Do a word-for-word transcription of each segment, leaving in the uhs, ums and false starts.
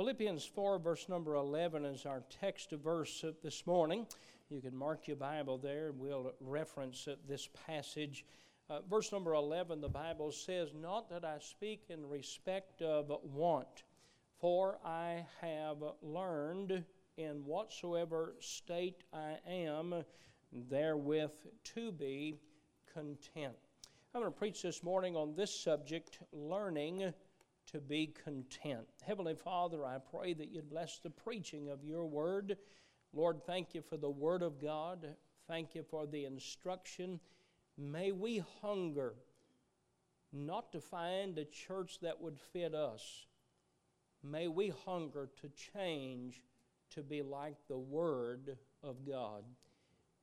Philippians four, verse number eleven is our text verse this morning. You can mark your Bible there. We'll reference this passage. Uh, verse number eleven, the Bible says, "Not that I speak in respect of want, for I have learned in whatsoever state I am, therewith to be content." I'm going to preach this morning on this subject, learning to be content. Heavenly Father, I pray that you'd bless the preaching of your word. Lord, thank you for the word of God. Thank you for the instruction. May we hunger not to find a church that would fit us. May we hunger to change to be like the word of God.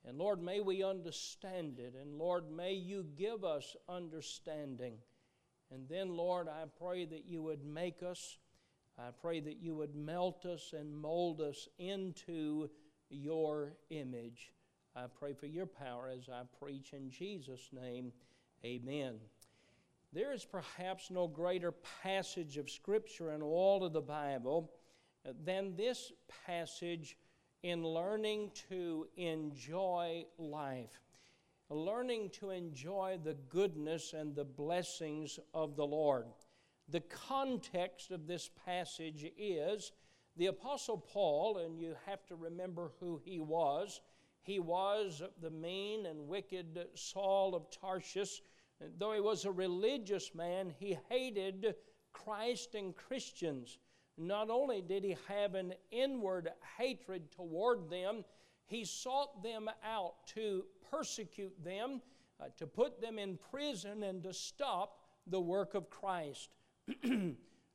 And Lord, may we understand it. And Lord, may you give us understanding. And then, Lord, I pray that you would make us. I pray that you would melt us and mold us into your image. I pray for your power as I preach in Jesus' name. Amen. There is perhaps no greater passage of Scripture in all of the Bible than this passage in learning to enjoy life, learning to enjoy the goodness and the blessings of the Lord. The context of this passage is the Apostle Paul, and you have to remember who he was. He was the mean and wicked Saul of Tarsus. Though he was a religious man, he hated Christ and Christians. Not only did he have an inward hatred toward them, he sought them out to persecute them, uh, to put them in prison, and to stop the work of Christ.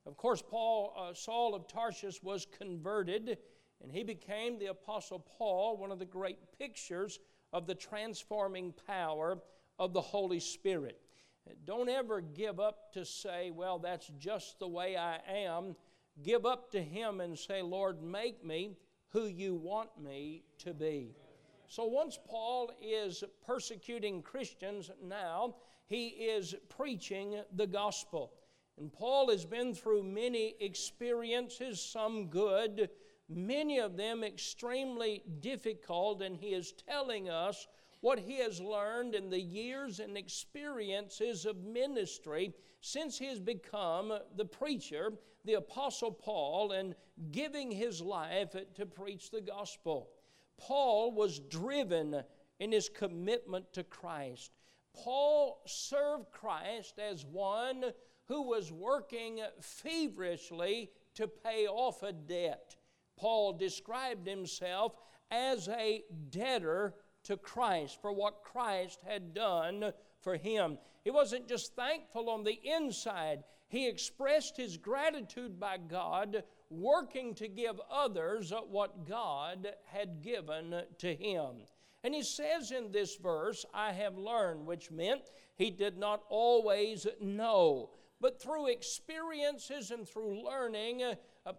Of course, Paul, uh, Saul of Tarsus was converted, and he became the Apostle Paul, one of the great pictures of the transforming power of the Holy Spirit. Don't ever give up to say, well, that's just the way I am. Give up to him and say, Lord, make me who you want me to be. So once Paul is persecuting Christians, now he is preaching the gospel. And Paul has been through many experiences, some good, many of them extremely difficult, and he is telling us what he has learned in the years and experiences of ministry since he has become the preacher, the Apostle Paul, and giving his life to preach the gospel. Paul was driven in his commitment to Christ. Paul served Christ as one who was working feverishly to pay off a debt. Paul described himself as a debtor to Christ for what Christ had done for him. He wasn't just thankful on the inside. He expressed his gratitude by God, working to give others what God had given to him. And he says in this verse, I have learned, which meant he did not always know. But through experiences and through learning, uh,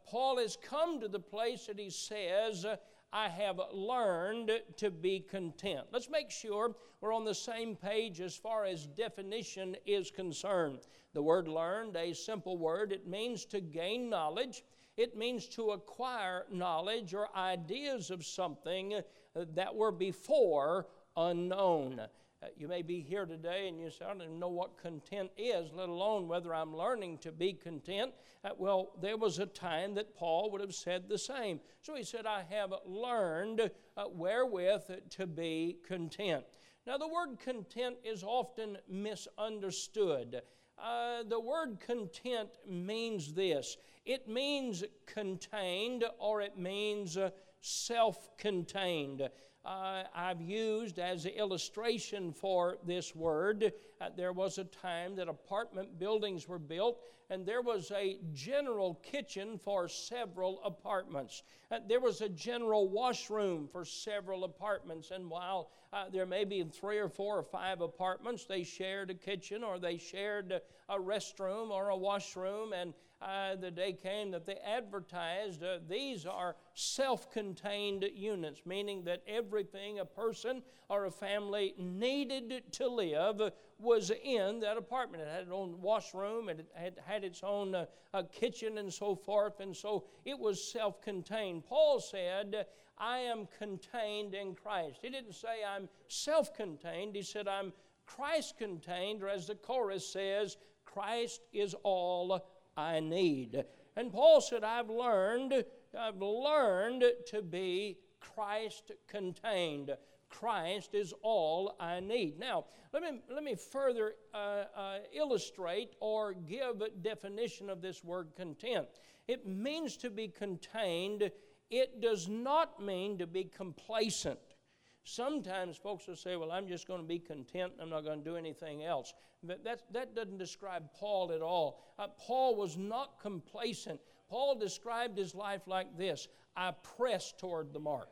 Paul has come to the place that he says, I have learned to be content. Let's make sure we're on the same page as far as definition is concerned. The word learned, a simple word, it means to gain knowledge. It means to acquire knowledge or ideas of something that were before unknown. You may be here today and you say, I don't even know what content is, let alone whether I'm learning to be content. Well, there was a time that Paul would have said the same. So he said, I have learned wherewith to be content. Now, the word content is often misunderstood. Uh, the word content means this. It means contained, or it means uh, self-contained. Uh, I've used as an illustration for this word, uh, there was a time that apartment buildings were built, and there was a general kitchen for several apartments. Uh, there was a general washroom for several apartments, and while uh, there may be three or four or five apartments, they shared a kitchen or they shared a restroom or a washroom, and uh, the day came that they advertised uh, these are self-contained units, meaning that everything a person or a family needed to live was in that apartment. It had its own washroom, and it had, had its own uh, uh, kitchen and so forth, and so it was self-contained. Paul said, I am contained in Christ. He didn't say I'm self-contained. He said I'm Christ-contained, or as the chorus says, Christ is all I need. And Paul said, I've learned, I've learned to be Christ-contained. Christ is all I need. Now, let me, let me further uh, uh, illustrate or give a definition of this word content. It means to be contained. It does not mean to be complacent. Sometimes folks will say, well, I'm just going to be content. I'm not going to do anything else. But that, that doesn't describe Paul at all. Uh, Paul was not complacent. Paul described his life like this: I press toward the mark.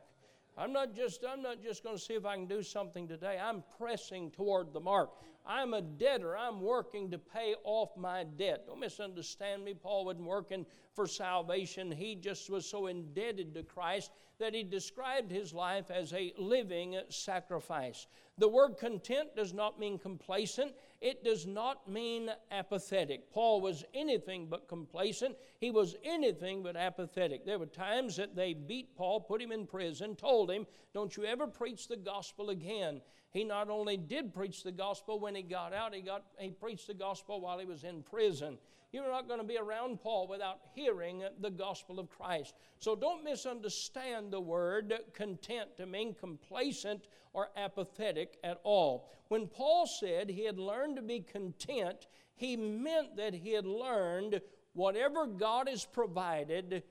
I'm not just, I'm not just going to see if I can do something today. I'm pressing toward the mark. I'm a debtor. I'm working to pay off my debt. Don't misunderstand me. Paul wasn't working for salvation. He just was so indebted to Christ that he described his life as a living sacrifice. The word content does not mean complacent. It does not mean apathetic. Paul was anything but complacent. He was anything but apathetic. There were times that they beat Paul, put him in prison, told him, don't you ever preach the gospel again. He not only did preach the gospel when he got out, he got he preached the gospel while he was in prison. You're not going to be around Paul without hearing the gospel of Christ. So don't misunderstand the word content to mean complacent or apathetic at all. When Paul said he had learned to be content, he meant that he had learned whatever God has provided,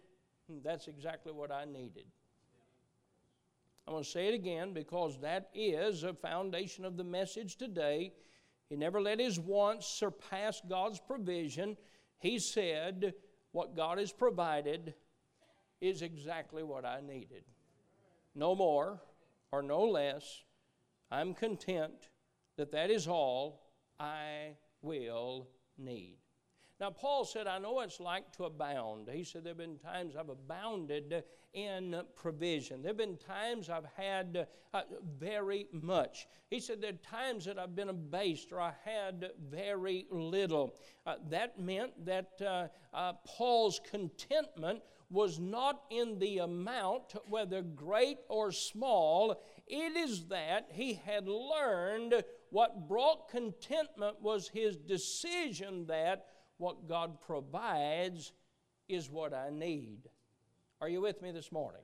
that's exactly what I needed. I want to say it again because that is a foundation of the message today. He never let his wants surpass God's provision. He said, what God has provided is exactly what I needed. No more or no less. I'm content that that is all I will need. Now, Paul said, I know what it's like to abound. He said, there have been times I've abounded in provision. There have been times I've had uh, very much. He said, there are times that I've been abased or I had very little. Uh, that meant that uh, uh, Paul's contentment was not in the amount, whether great or small. It is that he had learned what brought contentment was his decision that what God provides is what I need. Are you with me this morning?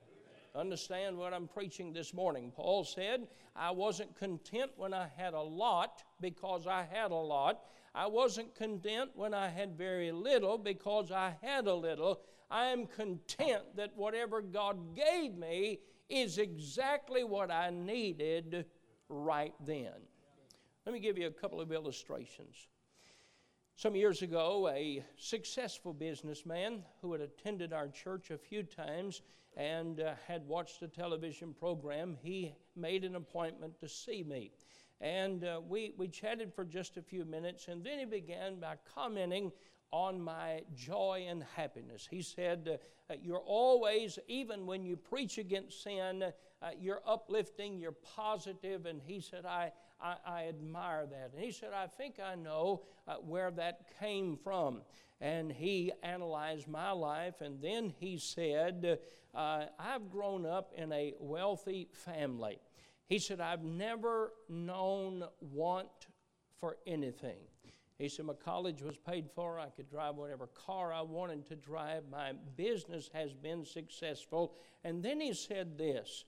Amen. Understand what I'm preaching this morning. Paul said, I wasn't content when I had a lot because I had a lot. I wasn't content when I had very little because I had a little. I am content that whatever God gave me is exactly what I needed right then. Let me give you a couple of illustrations. Some years ago, a successful businessman who had attended our church a few times and uh, had watched a television program, he made an appointment to see me. And uh, we, we chatted for just a few minutes, and then he began by commenting on my joy and happiness. He said, uh, you're always, even when you preach against sin, uh, you're uplifting, you're positive. And he said, I I, I admire that. And he said, I think I know uh, where that came from. And he analyzed my life, and then he said, uh, I've grown up in a wealthy family. He said, I've never known want for anything. He said, my college was paid for. I could drive whatever car I wanted to drive. My business has been successful. And then he said this.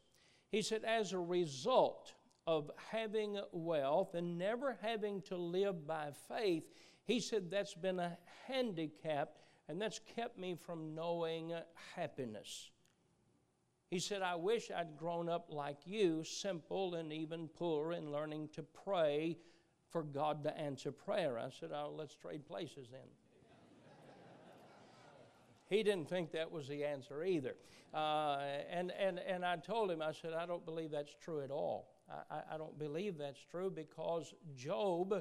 He said, as a result of having wealth and never having to live by faith, he said that's been a handicap, and that's kept me from knowing happiness. He said, I wish I'd grown up like you, simple and even poor, and learning to pray for God to answer prayer. I said, oh, let's trade places then. He didn't think that was the answer either. Uh, and, and, and I told him, I said, I don't believe that's true at all. I, I don't believe that's true because Job uh,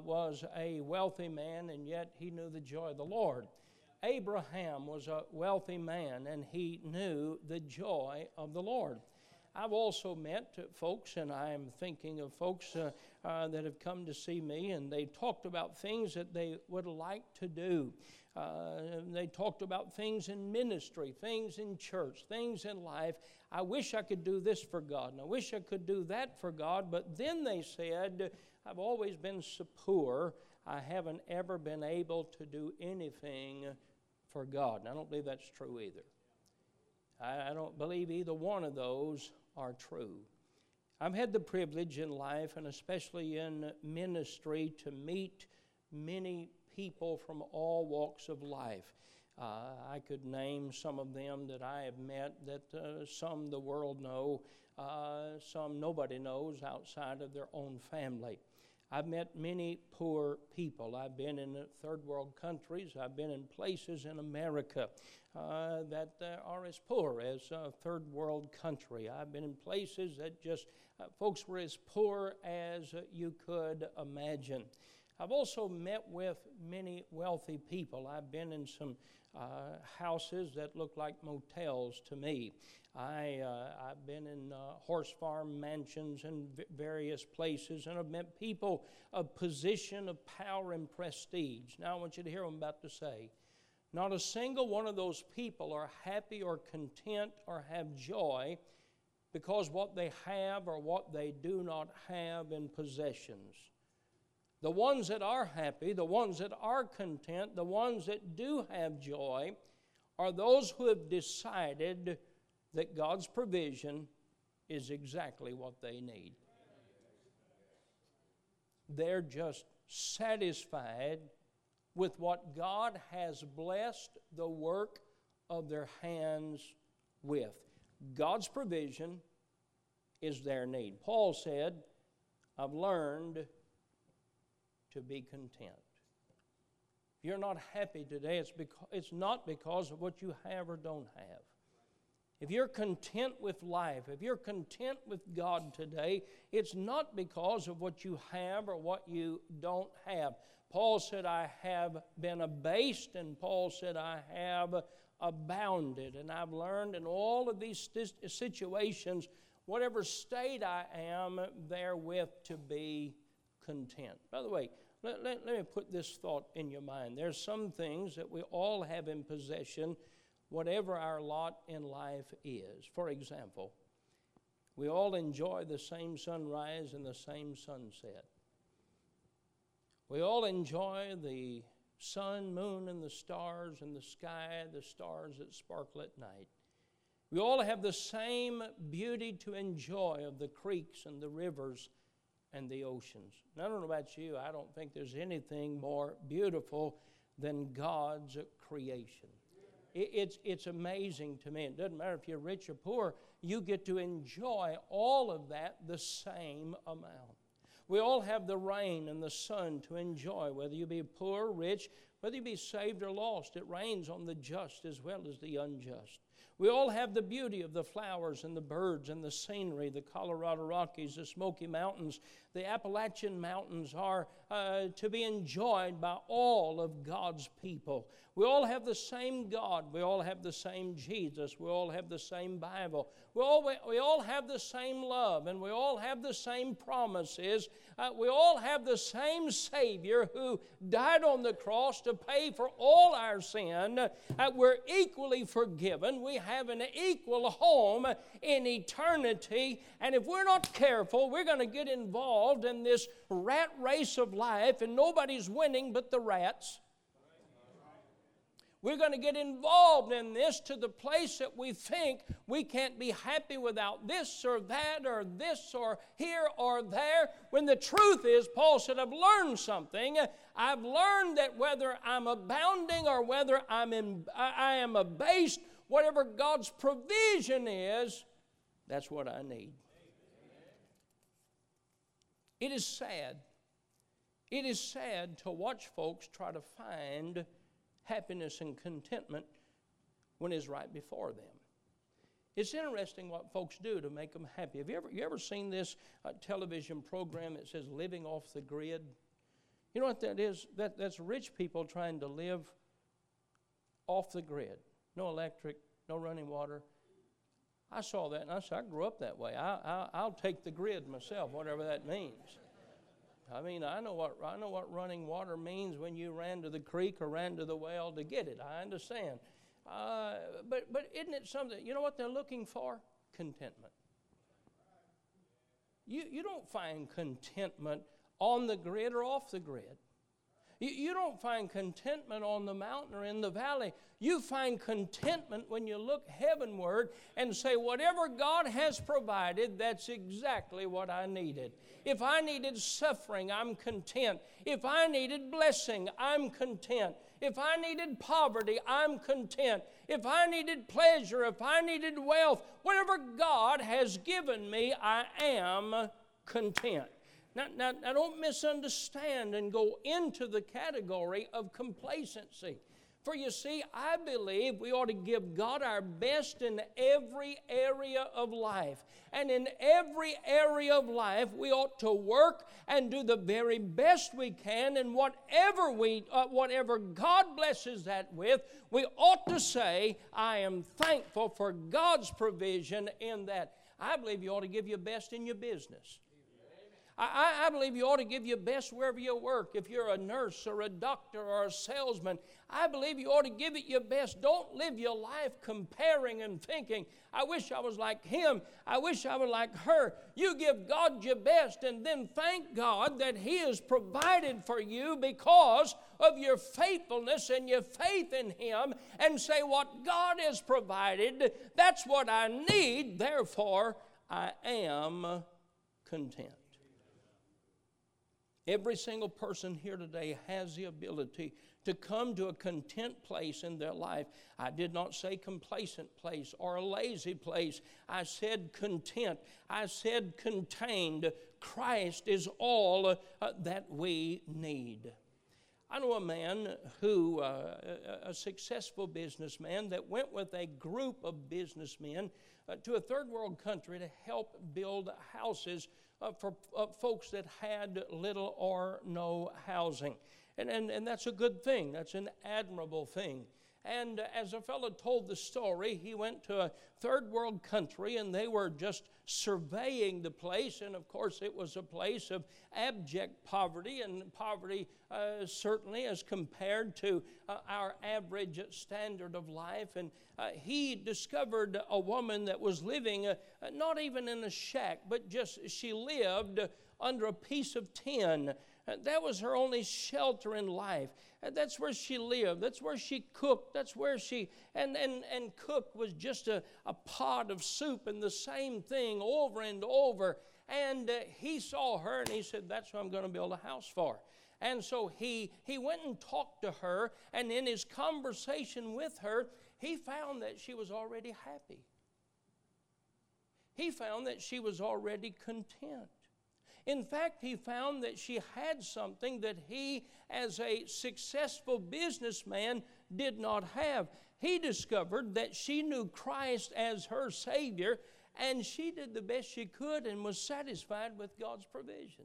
was a wealthy man, and yet he knew the joy of the Lord. Abraham was a wealthy man, and he knew the joy of the Lord. I've also met folks, and I'm thinking of folks uh, uh, that have come to see me, and they talked about things that they would like to do. Uh, they talked about things in ministry, things in church, things in life. I wish I could do this for God, and I wish I could do that for God. But then they said, I've always been so poor, I haven't ever been able to do anything for God. And I don't believe that's true either. I, I don't believe either one of those are true. I've had the privilege in life, and especially in ministry, to meet many people from all walks of life. Uh, I could name some of them that I have met, that uh, some the world know, uh, some nobody knows outside of their own family. I've met many poor people. I've been in third world countries. I've been in places in America uh, that are as poor as a third world country. I've been in places that just uh, folks were as poor as you could imagine. I've also met with many wealthy people. I've been in some uh, houses that look like motels to me. I, uh, I've been in uh, horse farm mansions and various places, and I've met people of position of power and prestige. Now I want you to hear what I'm about to say. Not a single one of those people are happy or content or have joy because what they have or what they do not have in possessions. The ones that are happy, the ones that are content, the ones that do have joy are those who have decided that God's provision is exactly what they need. They're just satisfied with what God has blessed the work of their hands with. God's provision is their need. Paul said, I've learned to be content. If you're not happy today, it's because, it's not because of what you have or don't have. If you're content with life, if you're content with God today, it's not because of what you have or what you don't have. Paul said, I have been abased, and Paul said, I have abounded. And I've learned in all of these situations, whatever state I am, therewith to be content. By the way, Let, let, let me put this thought in your mind. There's some things that we all have in possession, whatever our lot in life is. For example, we all enjoy the same sunrise and the same sunset. We all enjoy the sun, moon, and the stars, and the sky, the stars that sparkle at night. We all have the same beauty to enjoy of the creeks and the rivers and the oceans. And I don't know about you, I don't think there's anything more beautiful than God's creation. It, it's, it's amazing to me. It doesn't matter if you're rich or poor, you get to enjoy all of that the same amount. We all have the rain and the sun to enjoy, whether you be poor or rich, whether you be saved or lost. It rains on the just as well as the unjust. We all have the beauty of the flowers and the birds and the scenery, the Colorado Rockies, the Smoky Mountains, the Appalachian Mountains are uh, to be enjoyed by all of God's people. We all have the same God. We all have the same Jesus. We all have the same Bible. We all, we, we all have the same love, and we all have the same promises. Uh, we all have the same Savior who died on the cross to pay for all our sin. Uh, we're equally forgiven. We have an equal home in eternity, and if we're not careful, we're going to get involved in this rat race of life, and nobody's winning but the rats. We're going to get involved in this to the place that we think we can't be happy without this or that or this or here or there, when the truth is, Paul said, I've learned something. I've learned that whether I'm abounding or whether I'm in, I am abased, whatever God's provision is, that's what I need. Amen. It is sad. It is sad to watch folks try to find happiness and contentment when it's right before them. It's interesting what folks do to make them happy. Have you ever, you ever seen this uh, television program that says Living Off the Grid? You know what that is? That, that's rich people trying to live off the grid. No electric, no running water. I saw that, and I said, I grew up that way. I, I, I'll take the grid myself, whatever that means. I mean, I know what I know what running water means when you ran to the creek or ran to the well to get it. I understand. Uh, but, but isn't it something, you know what they're looking for? Contentment. You, you don't find contentment on the grid or off the grid. You, you don't find contentment on the mountain or in the valley. You find contentment when you look heavenward and say, whatever God has provided, that's exactly what I needed. If I needed suffering, I'm content. If I needed blessing, I'm content. If I needed poverty, I'm content. If I needed pleasure, if I needed wealth, whatever God has given me, I am content. Now, now, now don't misunderstand and go into the category of complacency. For you see, I believe we ought to give God our best in every area of life. And in every area of life, we ought to work and do the very best we can. And whatever we, uh, whatever God blesses that with, we ought to say, I am thankful for God's provision in that. I believe you ought to give your best in your business. I, I believe you ought to give your best wherever you work. If you're a nurse or a doctor or a salesman, I believe you ought to give it your best. Don't live your life comparing and thinking, I wish I was like him. I wish I was like her. You give God your best and then thank God that He has provided for you because of your faithfulness and your faith in Him, and say what God has provided, that's what I need. Therefore, I am content. Every single person here today has the ability to come to a content place in their life. I did not say complacent place or a lazy place. I said content. I said contained. Christ is all uh, that we need. I know a man who, uh, a successful businessman that went with a group of businessmen uh, to a third world country to help build houses Uh, for uh, folks that had little or no housing. And, and, and that's a good thing. That's an admirable thing. And uh, as a fellow told the story, he went to a third world country and they were just surveying the place. And of course, it was a place of abject poverty, and poverty uh, certainly as compared to uh, our average standard of life. And uh, he discovered a woman that was living uh, not even in a shack, but just she lived under a piece of tin. Uh, that was her only shelter in life. Uh, that's where she lived. That's where she cooked. That's where she, and and, and cooked was just a, a pot of soup and the same thing over and over. And uh, he saw her and he said, that's what I'm going to build a house for. And so he, he went and talked to her, and in his conversation with her, he found that she was already happy. He found that she was already content. In fact, he found that she had something that he, as a successful businessman, did not have. He discovered that she knew Christ as her Savior, and she did the best she could and was satisfied with God's provision.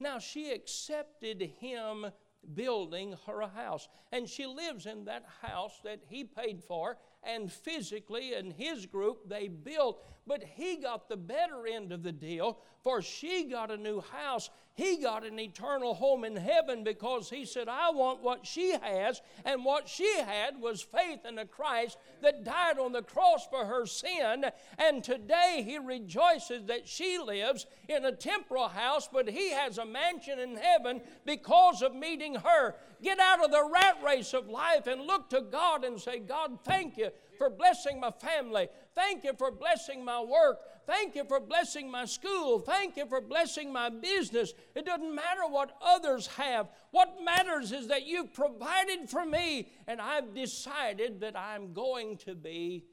Now, she accepted him building her a house, and she lives in that house that he paid for, and physically in his group they built, but he got the better end of the deal, for she got a new house. He got an eternal home in heaven because he said, I want what she has, and what she had was faith in the Christ that died on the cross for her sin, and today he rejoices that she lives in a temporal house, but he has a mansion in heaven because of meeting her. Get out of the rat race of life and look to God and say, God, thank you for blessing my family. Thank you for blessing my work. Thank you for blessing my school. Thank you for blessing my business. It doesn't matter what others have. What matters is that you've provided for me, and I've decided that I'm going to be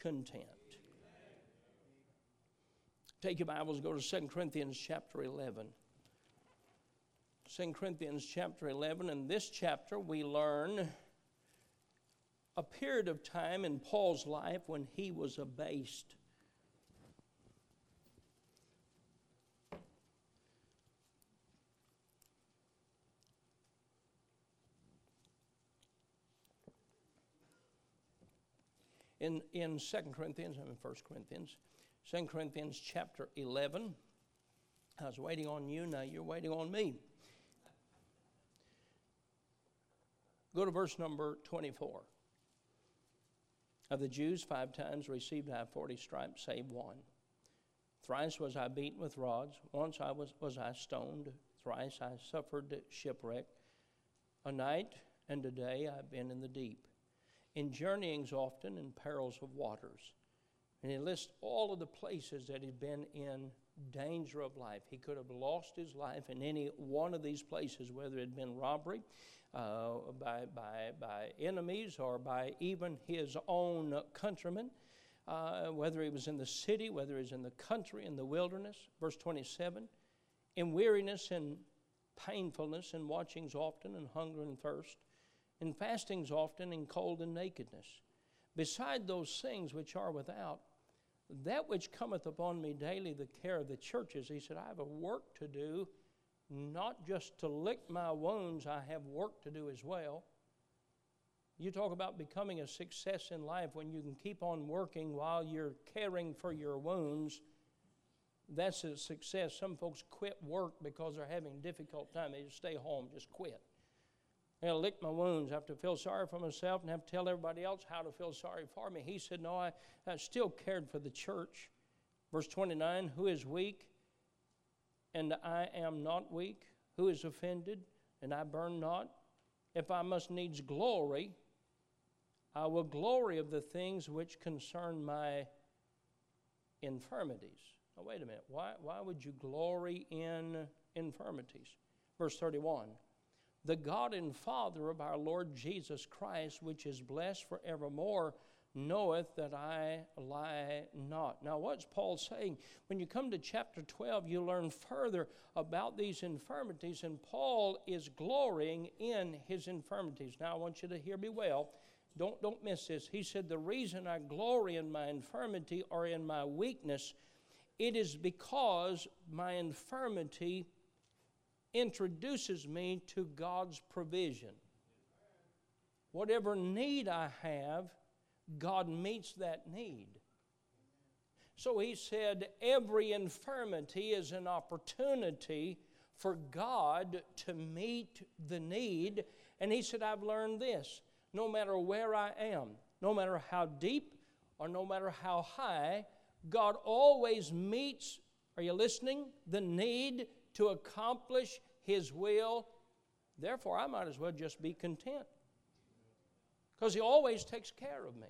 content. Take your Bibles, go to Second Corinthians chapter eleven. Second Corinthians chapter eleven. In this chapter, we learn a period of time in Paul's life when he was abased. in, in Second Corinthians, I'm in First Corinthians, Second Corinthians chapter eleven. I was waiting on you, now you're waiting on me. Go to verse number twenty-four. Of the Jews, five times received I forty stripes, save one. Thrice was I beaten with rods. Once I was, was I stoned. Thrice I suffered shipwreck. A night and a day I've been in the deep, in journeyings often, in perils of waters. And he lists all of the places that he'd been in danger of life. He could have lost his life in any one of these places, whether it had been robbery, uh, by, by, by enemies, or by even his own countrymen, uh, whether he was in the city, whether he was in the country, in the wilderness. Verse twenty-seven, in weariness and painfulness, in watchings often, and hunger and thirst, in fastings often, in cold and nakedness. Beside those things which are without, that which cometh upon me daily, the care of the churches. He said, I have a work to do, not just to lick my wounds, I have work to do as well. You talk about becoming a success in life when you can keep on working while you're caring for your wounds. That's a success. Some folks quit work because they're having a difficult time. They just stay home, just quit. I lick my wounds. I have to feel sorry for myself and have to tell everybody else how to feel sorry for me. He said, no, I, I still cared for the church. Verse twenty-nine, who is weak and I am not weak? Who is offended and I burn not? If I must needs glory, I will glory of the things which concern my infirmities. Now, wait a minute. Why, why would you glory in infirmities? Verse thirty-one. The God and Father of our Lord Jesus Christ, which is blessed forevermore, knoweth that I lie not. Now, what's Paul saying? When you come to chapter twelve, you learn further about these infirmities, and Paul is glorying in his infirmities. Now, I want you to hear me well. Don't, don't miss this. He said, the reason I glory in my infirmity or in my weakness, it is because my infirmity introduces me to God's provision. Whatever need I have, God meets that need. So he said, every infirmity is an opportunity for God to meet the need. And he said, I've learned this. No matter where I am, no matter how deep or no matter how high, God always meets, are you listening, the need to accomplish his will. Therefore, I might as well just be content, because he always takes care of me.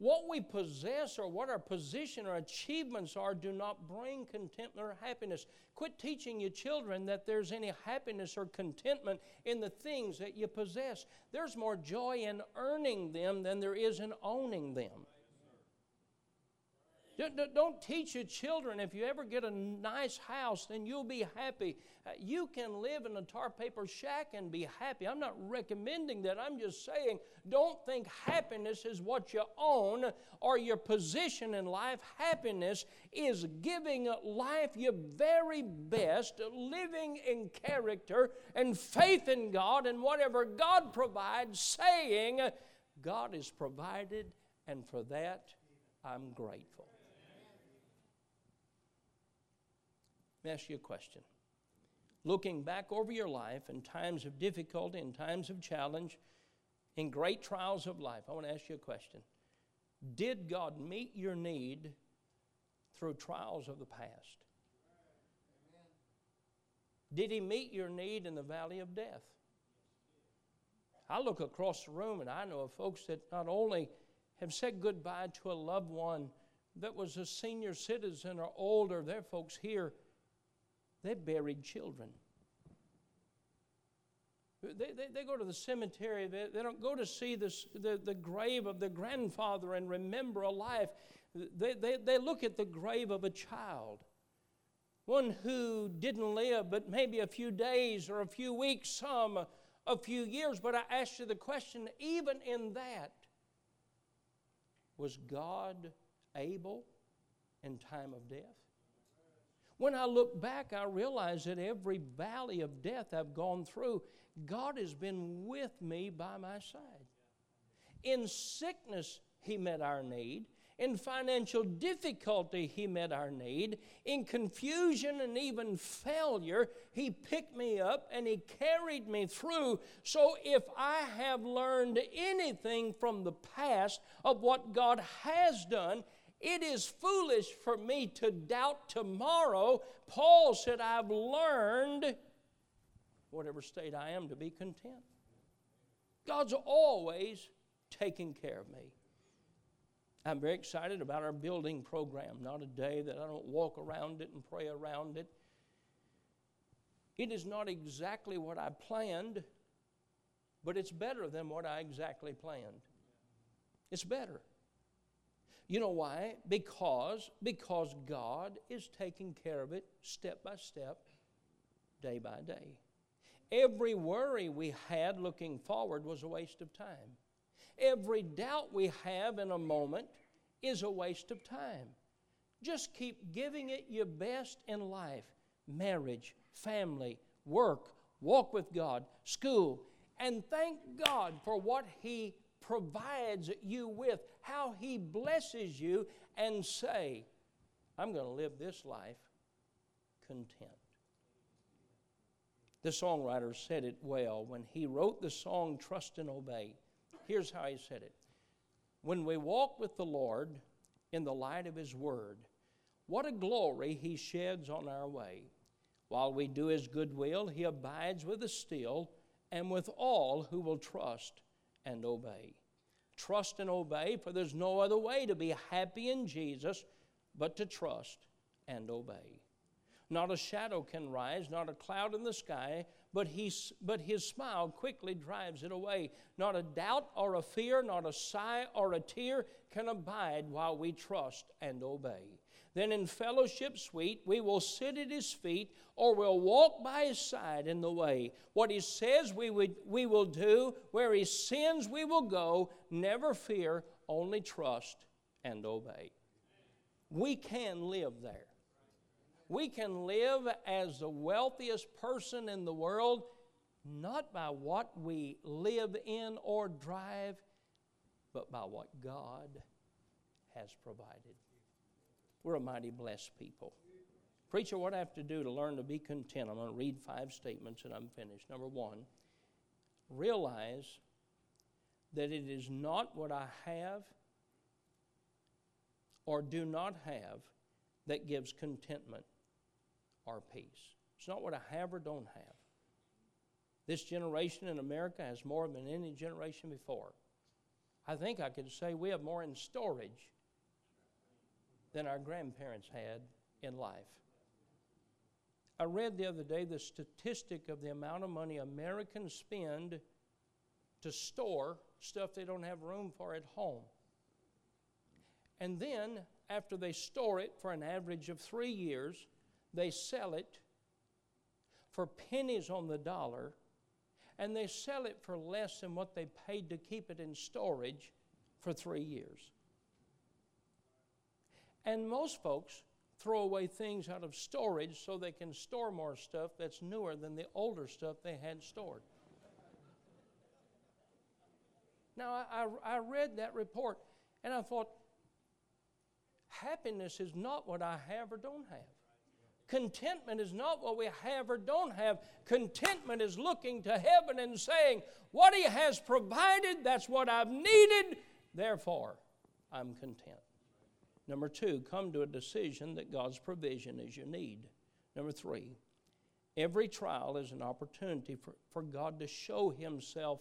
What we possess or what our position or achievements are do not bring contentment or happiness. Quit teaching your children that there's any happiness or contentment in the things that you possess. There's more joy in earning them than there is in owning them. Don't teach your children, if you ever get a nice house, then you'll be happy. You can live in a tar paper shack and be happy. I'm not recommending that. I'm just saying, don't think happiness is what you own or your position in life. Happiness is giving life your very best, living in character and faith in God and whatever God provides, saying, God has provided, and for that I'm grateful. Let me ask you a question. Looking back over your life in times of difficulty, in times of challenge, in great trials of life, I want to ask you a question. Did God meet your need through trials of the past? Did he meet your need in the valley of death? I look across the room and I know of folks that not only have said goodbye to a loved one that was a senior citizen or older, there are folks here, they buried children. They, they, they go to the cemetery. They, they don't go to see this, the, the grave of their grandfather and remember a life. They, they, they look at the grave of a child, one who didn't live but maybe a few days or a few weeks, some, a few years. But I asked you the question, even in that, was God able in time of death? When I look back, I realize that every valley of death I've gone through, God has been with me by my side. In sickness, he met our need. In financial difficulty, he met our need. In confusion and even failure, he picked me up and he carried me through. So if I have learned anything from the past of what God has done, it is foolish for me to doubt tomorrow. Paul said, I've learned, whatever state I am, to be content. God's always taking care of me. I'm very excited about our building program. Not a day that I don't walk around it and pray around it. It is not exactly what I planned, but it's better than what I exactly planned. It's better. You know why? Because, because God is taking care of it step by step, day by day. Every worry we had looking forward was a waste of time. Every doubt we have in a moment is a waste of time. Just keep giving it your best in life, marriage, family, work, walk with God, school, and thank God for what He provides you with, how He blesses you, and say, I'm going to live this life content. The songwriter said it well when he wrote the song Trust and Obey. Here's how he said it. When we walk with the Lord in the light of His Word, what a glory He sheds on our way. While we do His good will, He abides with us still and with all who will trust and obey. Trust and obey, for there's no other way to be happy in Jesus but to trust and obey. Not a shadow can rise, not a cloud in the sky, but, he, but His smile quickly drives it away. Not a doubt or a fear, not a sigh or a tear can abide while we trust and obey. Then in fellowship sweet we will sit at His feet, or we'll walk by His side in the way. What He says we, would, we will do, where He sends we will go. Never fear, only trust and obey. We can live there. We can live as the wealthiest person in the world, not by what we live in or drive, but by what God has provided. We're a mighty blessed people. Preacher, what do I have to do to learn to be content? I'm going to read five statements and I'm finished. Number one, realize that it is not what I have or do not have that gives contentment or peace. It's not what I have or don't have. This generation in America has more than any generation before. I think I could say we have more in storage than our grandparents had in life. I read the other day the statistic of the amount of money Americans spend to store stuff they don't have room for at home. And then, after they store it for an average of three years, they sell it for pennies on the dollar, and they sell it for less than what they paid to keep it in storage for three years. And most folks throw away things out of storage so they can store more stuff that's newer than the older stuff they had stored. Now, I, I, I read that report, and I thought, happiness is not what I have or don't have. Contentment is not what we have or don't have. Contentment is looking to heaven and saying, what He has provided, that's what I've needed, therefore I'm content. Number two, come to a decision that God's provision is your need. Number three, every trial is an opportunity for, for God to show Himself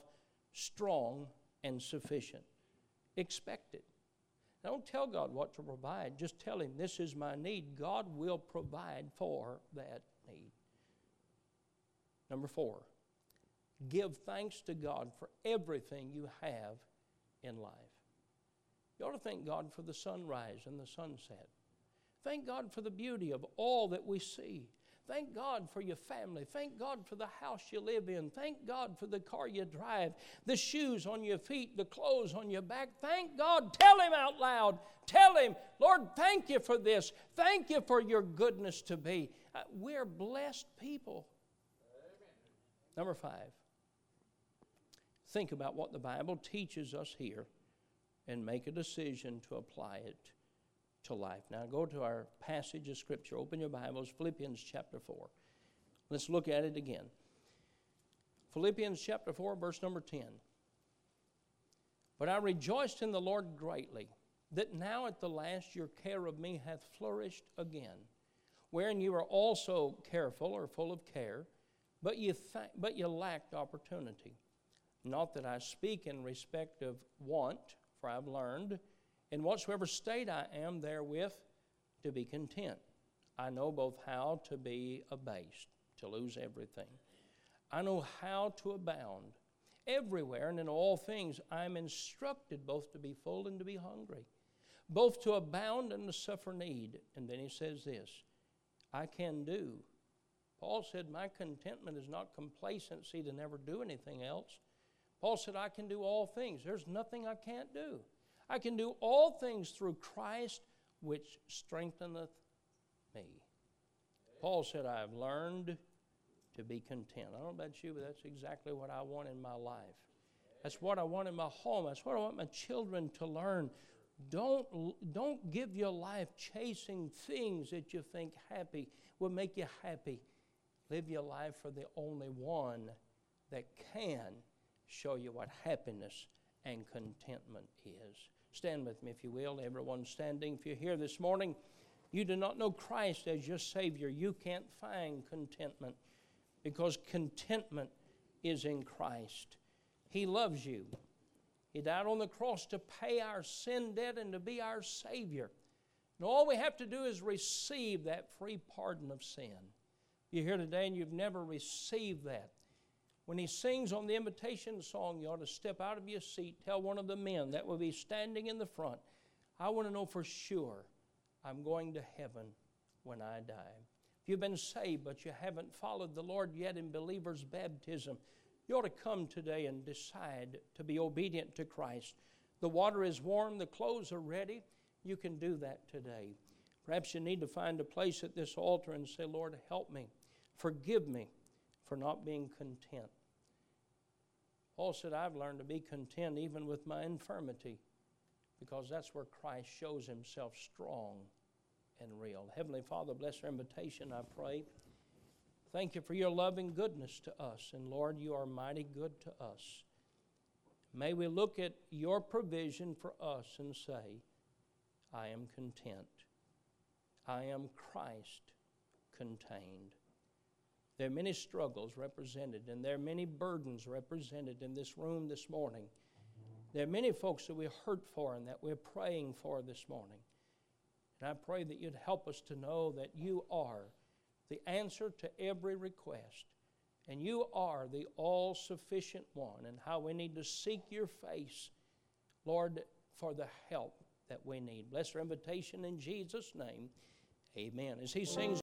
strong and sufficient. Expect it. Don't tell God what to provide. Just tell Him, this is my need. God will provide for that need. Number four, give thanks to God for everything you have in life. You ought to thank God for the sunrise and the sunset. Thank God for the beauty of all that we see. Thank God for your family. Thank God for the house you live in. Thank God for the car you drive, the shoes on your feet, the clothes on your back. Thank God. Tell Him out loud. Tell Him, Lord, thank You for this. Thank You for Your goodness to be. Uh, we're blessed people. Amen. Number five, think about what the Bible teaches us here and make a decision to apply it to life. Now go to our passage of Scripture. Open your Bibles, Philippians chapter four. Let's look at it again. Philippians chapter four, verse number ten. But I rejoiced in the Lord greatly, that now at the last your care of me hath flourished again, wherein you are also careful or full of care, but you, th- but you lacked opportunity. Not that I speak in respect of want, for I have learned, in whatsoever state I am therewith, to be content. I know both how to be abased, to lose everything. I know how to abound. Everywhere and in all things I am instructed both to be full and to be hungry, both to abound and to suffer need. And then he says this, I can do. Paul said, my contentment is not complacency to never do anything else. Paul said, I can do all things. There's nothing I can't do. I can do all things through Christ, which strengtheneth me. Paul said, I have learned to be content. I don't know about you, but that's exactly what I want in my life. That's what I want in my home. That's what I want my children to learn. Don't, don't give your life chasing things that you think happy will make you happy. Live your life for the only one that can show you what happiness and contentment is. Stand with me, if you will. Everyone standing. If you're here this morning, you do not know Christ as your Savior. You can't find contentment, because contentment is in Christ. He loves you. He died on the cross to pay our sin debt and to be our Savior. And all we have to do is receive that free pardon of sin. You're here today and you've never received that. When he sings on the invitation song, you ought to step out of your seat, tell one of the men that will be standing in the front, I want to know for sure I'm going to heaven when I die. If you've been saved but you haven't followed the Lord yet in believer's baptism, you ought to come today and decide to be obedient to Christ. The water is warm, the clothes are ready. You can do that today. Perhaps you need to find a place at this altar and say, Lord, help me, forgive me for not being content. Paul said, I've learned to be content even with my infirmity, because that's where Christ shows himself strong and real. Heavenly Father, bless our invitation, I pray. Thank you for your loving goodness to us. And Lord, you are mighty good to us. May we look at your provision for us and say, I am content. I am Christ contained. There are many struggles represented, and there are many burdens represented in this room this morning. There are many folks that we hurt for and that we're praying for this morning. And I pray that you'd help us to know that you are the answer to every request, and you are the all-sufficient one, and how we need to seek your face, Lord, for the help that we need. Bless our invitation in Jesus' name. Amen. As he sings.